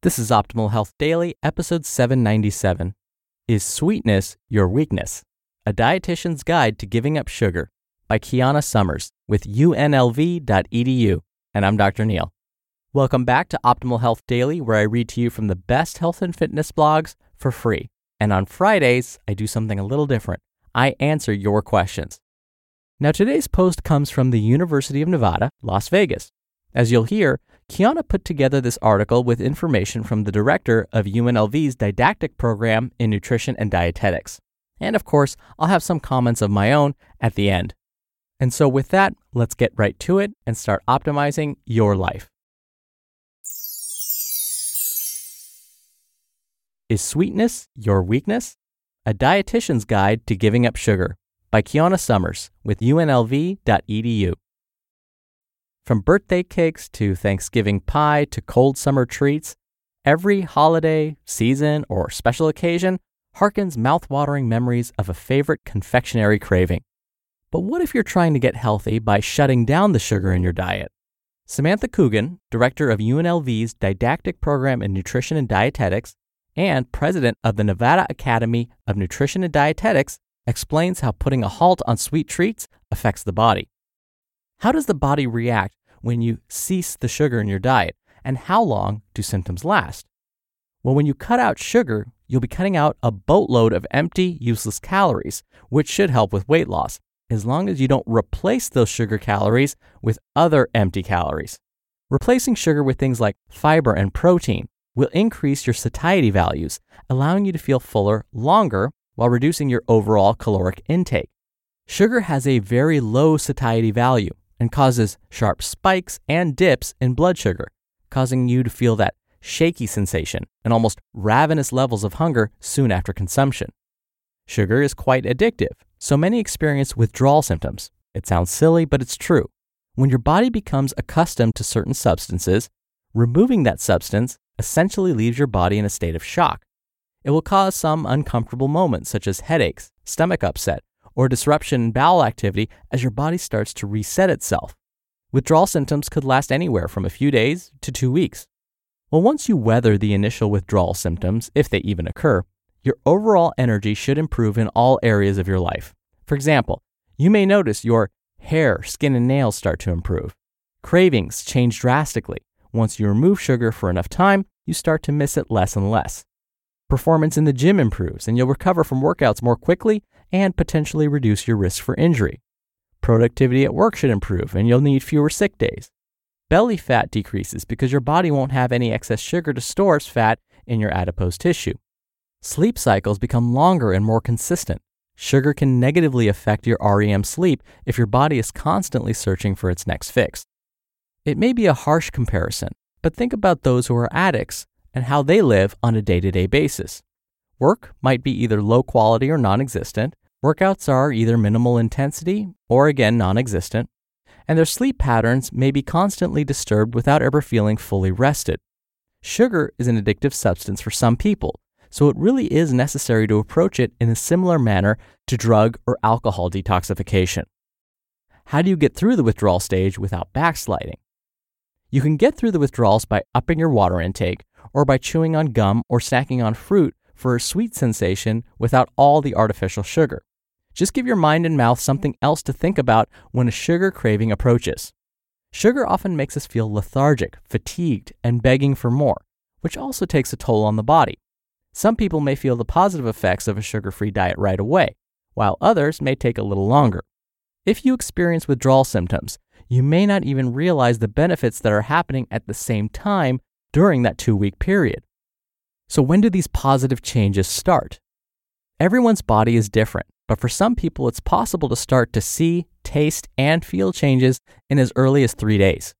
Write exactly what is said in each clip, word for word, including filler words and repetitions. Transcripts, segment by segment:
This is Optimal Health Daily, episode seven ninety-seven. Is Sweetness Your Weakness? A Dietitian's Guide to Giving Up Sugar by Keyonna Summers with U N L V dot edu. And I'm Doctor Neil. Welcome back to Optimal Health Daily, where I read to you from the best health and fitness blogs for free. And on Fridays, I do something a little different. I answer your questions. Now, today's post comes from the University of Nevada, Las Vegas. As you'll hear, Keyonna put together this article with information from the director of U N L V's didactic program in nutrition and dietetics. And of course, I'll have some comments of my own at the end. And so with that, let's get right to it and start optimizing your life. Is Sweetness Your Weakness? A Dietitian's Guide to Giving Up Sugar by Keyonna Summers with U N L V dot edu. From birthday cakes to Thanksgiving pie to cold summer treats, every holiday, season, or special occasion harkens mouth-watering memories of a favorite confectionery craving. But what if you're trying to get healthy by shutting down the sugar in your diet? Samantha Coogan, director of U N L V's didactic program in nutrition and dietetics and president of the Nevada Academy of Nutrition and Dietetics, explains how putting a halt on sweet treats affects the body. How does the body react when you cease the sugar in your diet, and how long do symptoms last? Well, when you cut out sugar, you'll be cutting out a boatload of empty, useless calories, which should help with weight loss, as long as you don't replace those sugar calories with other empty calories. Replacing sugar with things like fiber and protein will increase your satiety values, allowing you to feel fuller longer while reducing your overall caloric intake. Sugar has a very low satiety value and causes sharp spikes and dips in blood sugar, causing you to feel that shaky sensation and almost ravenous levels of hunger soon after consumption. Sugar is quite addictive, so many experience withdrawal symptoms. It sounds silly, but it's true. When your body becomes accustomed to certain substances, removing that substance essentially leaves your body in a state of shock. It will cause some uncomfortable moments, such as headaches, stomach upset, or disruption in bowel activity as your body starts to reset itself. Withdrawal symptoms could last anywhere from a few days to two weeks. Well, once you weather the initial withdrawal symptoms, if they even occur, your overall energy should improve in all areas of your life. For example, you may notice your hair, skin, and nails start to improve. Cravings change drastically. Once you remove sugar for enough time, you start to miss it less and less. Performance in the gym improves, and you'll recover from workouts more quickly and potentially reduce your risk for injury. Productivity at work should improve, and you'll need fewer sick days. Belly fat decreases because your body won't have any excess sugar to store as fat in your adipose tissue. Sleep cycles become longer and more consistent. Sugar can negatively affect your R E M sleep if your body is constantly searching for its next fix. It may be a harsh comparison, but think about those who are addicts and how they live on a day-to-day basis. Work might be either low quality or non-existent. Workouts are either minimal intensity or, again, non-existent. and their sleep patterns may be constantly disturbed without ever feeling fully rested. Sugar is an addictive substance for some people, so it really is necessary to approach it in a similar manner to drug or alcohol detoxification. How do you get through the withdrawal stage without backsliding? You can get through the withdrawals by upping your water intake or by chewing on gum or snacking on fruit for a sweet sensation without all the artificial sugar. Just give your mind and mouth something else to think about when a sugar craving approaches. Sugar often makes us feel lethargic, fatigued, and begging for more, which also takes a toll on the body. Some people may feel the positive effects of a sugar-free diet right away, while others may take a little longer. If you experience withdrawal symptoms, you may not even realize the benefits that are happening at the same time during that two-week period. So when do these positive changes start? Everyone's body is different, but for some people it's possible to start to see, taste, and feel changes in as early as three days.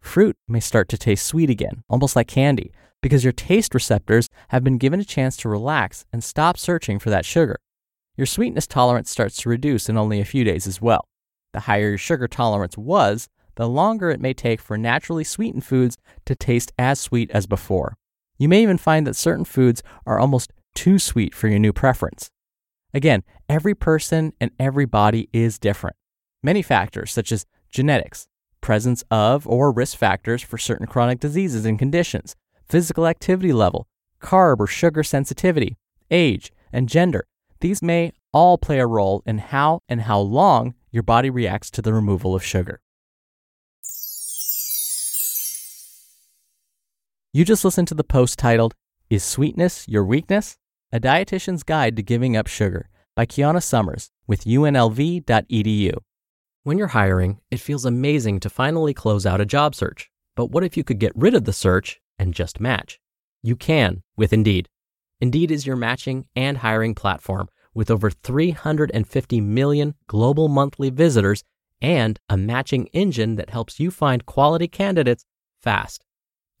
Fruit may start to taste sweet again, almost like candy, because your taste receptors have been given a chance to relax and stop searching for that sugar. Your sweetness tolerance starts to reduce in only a few days as well. The higher your sugar tolerance was, the longer it may take for naturally sweetened foods to taste as sweet as before. You may even find that certain foods are almost too sweet for your new preference. Again, every person and every body is different. Many factors, such as genetics, presence of or risk factors for certain chronic diseases and conditions, physical activity level, carb or sugar sensitivity, age, and gender, these may all play a role in how and how long your body reacts to the removal of sugar. You just listened to the post titled, Is Sweetness Your Weakness? A Dietitian's Guide to Giving Up Sugar by Keyonna Summers with U N L V dot E D U. When you're hiring, it feels amazing to finally close out a job search. But what if you could get rid of the search and just match? You can with Indeed. Indeed is your matching and hiring platform with over three hundred fifty million global monthly visitors and a matching engine that helps you find quality candidates fast.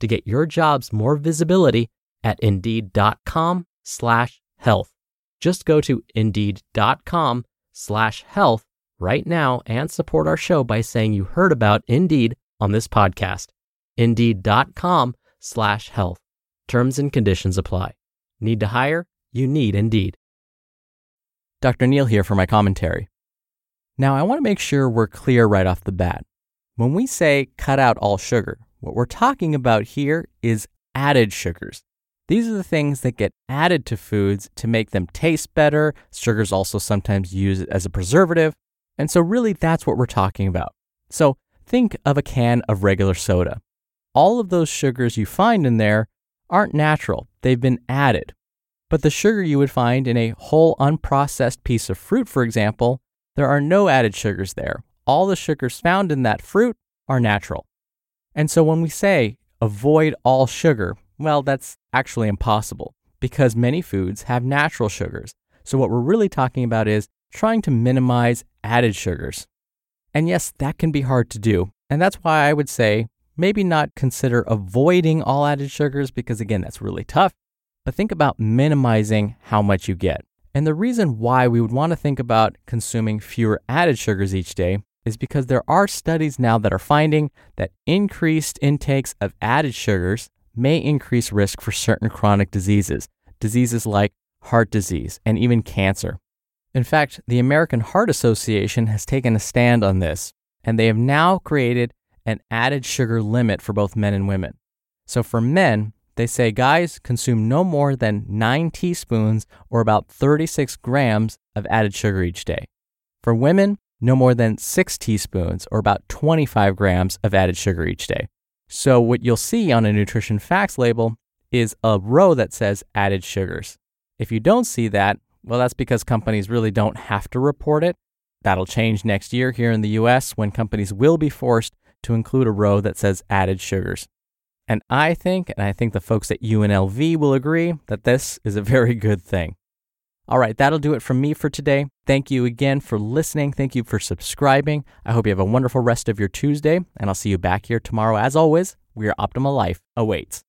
to get your jobs more visibility at Indeed.com slash health. Just go to Indeed.com slash health right now and support our show by saying you heard about Indeed on this podcast. Indeed.com slash health. Terms and conditions apply. Need to hire? You need Indeed. Doctor Neil here for my commentary. Now, I want to make sure we're clear right off the bat. When we say cut out all sugar, what we're talking about here is added sugars. These are the things that get added to foods to make them taste better. Sugar's also sometimes used as a preservative. And so really that's what we're talking about. So think of a can of regular soda. All of those sugars you find in there aren't natural. They've been added. But the sugar you would find in a whole unprocessed piece of fruit, for example, there are no added sugars there. All the sugars found in that fruit are natural. And so when we say avoid all sugar, well, that's actually impossible because many foods have natural sugars. So what we're really talking about is trying to minimize added sugars. And yes, that can be hard to do. And that's why I would say maybe not consider avoiding all added sugars because, again, that's really tough. But think about minimizing how much you get. And the reason why we would want to think about consuming fewer added sugars each day is because there are studies now that are finding that increased intakes of added sugars may increase risk for certain chronic diseases, diseases like heart disease and even cancer. In fact, the American Heart Association has taken a stand on this, and they have now created an added sugar limit for both men and women. So for men, they say guys consume no more than nine teaspoons or about thirty-six grams of added sugar each day. For women, no more than six teaspoons or about twenty-five grams of added sugar each day. So what you'll see on a nutrition facts label is a row that says added sugars. If you don't see that, well, that's because companies really don't have to report it. That'll change next year here in the U S when companies will be forced to include a row that says added sugars. And I think, and I think the folks at U N L V will agree, that this is a very good thing. All right, that'll do it from me for today. Thank you again for listening. Thank you for subscribing. I hope you have a wonderful rest of your Tuesday, and I'll see you back here tomorrow. As always, where your optimal life awaits.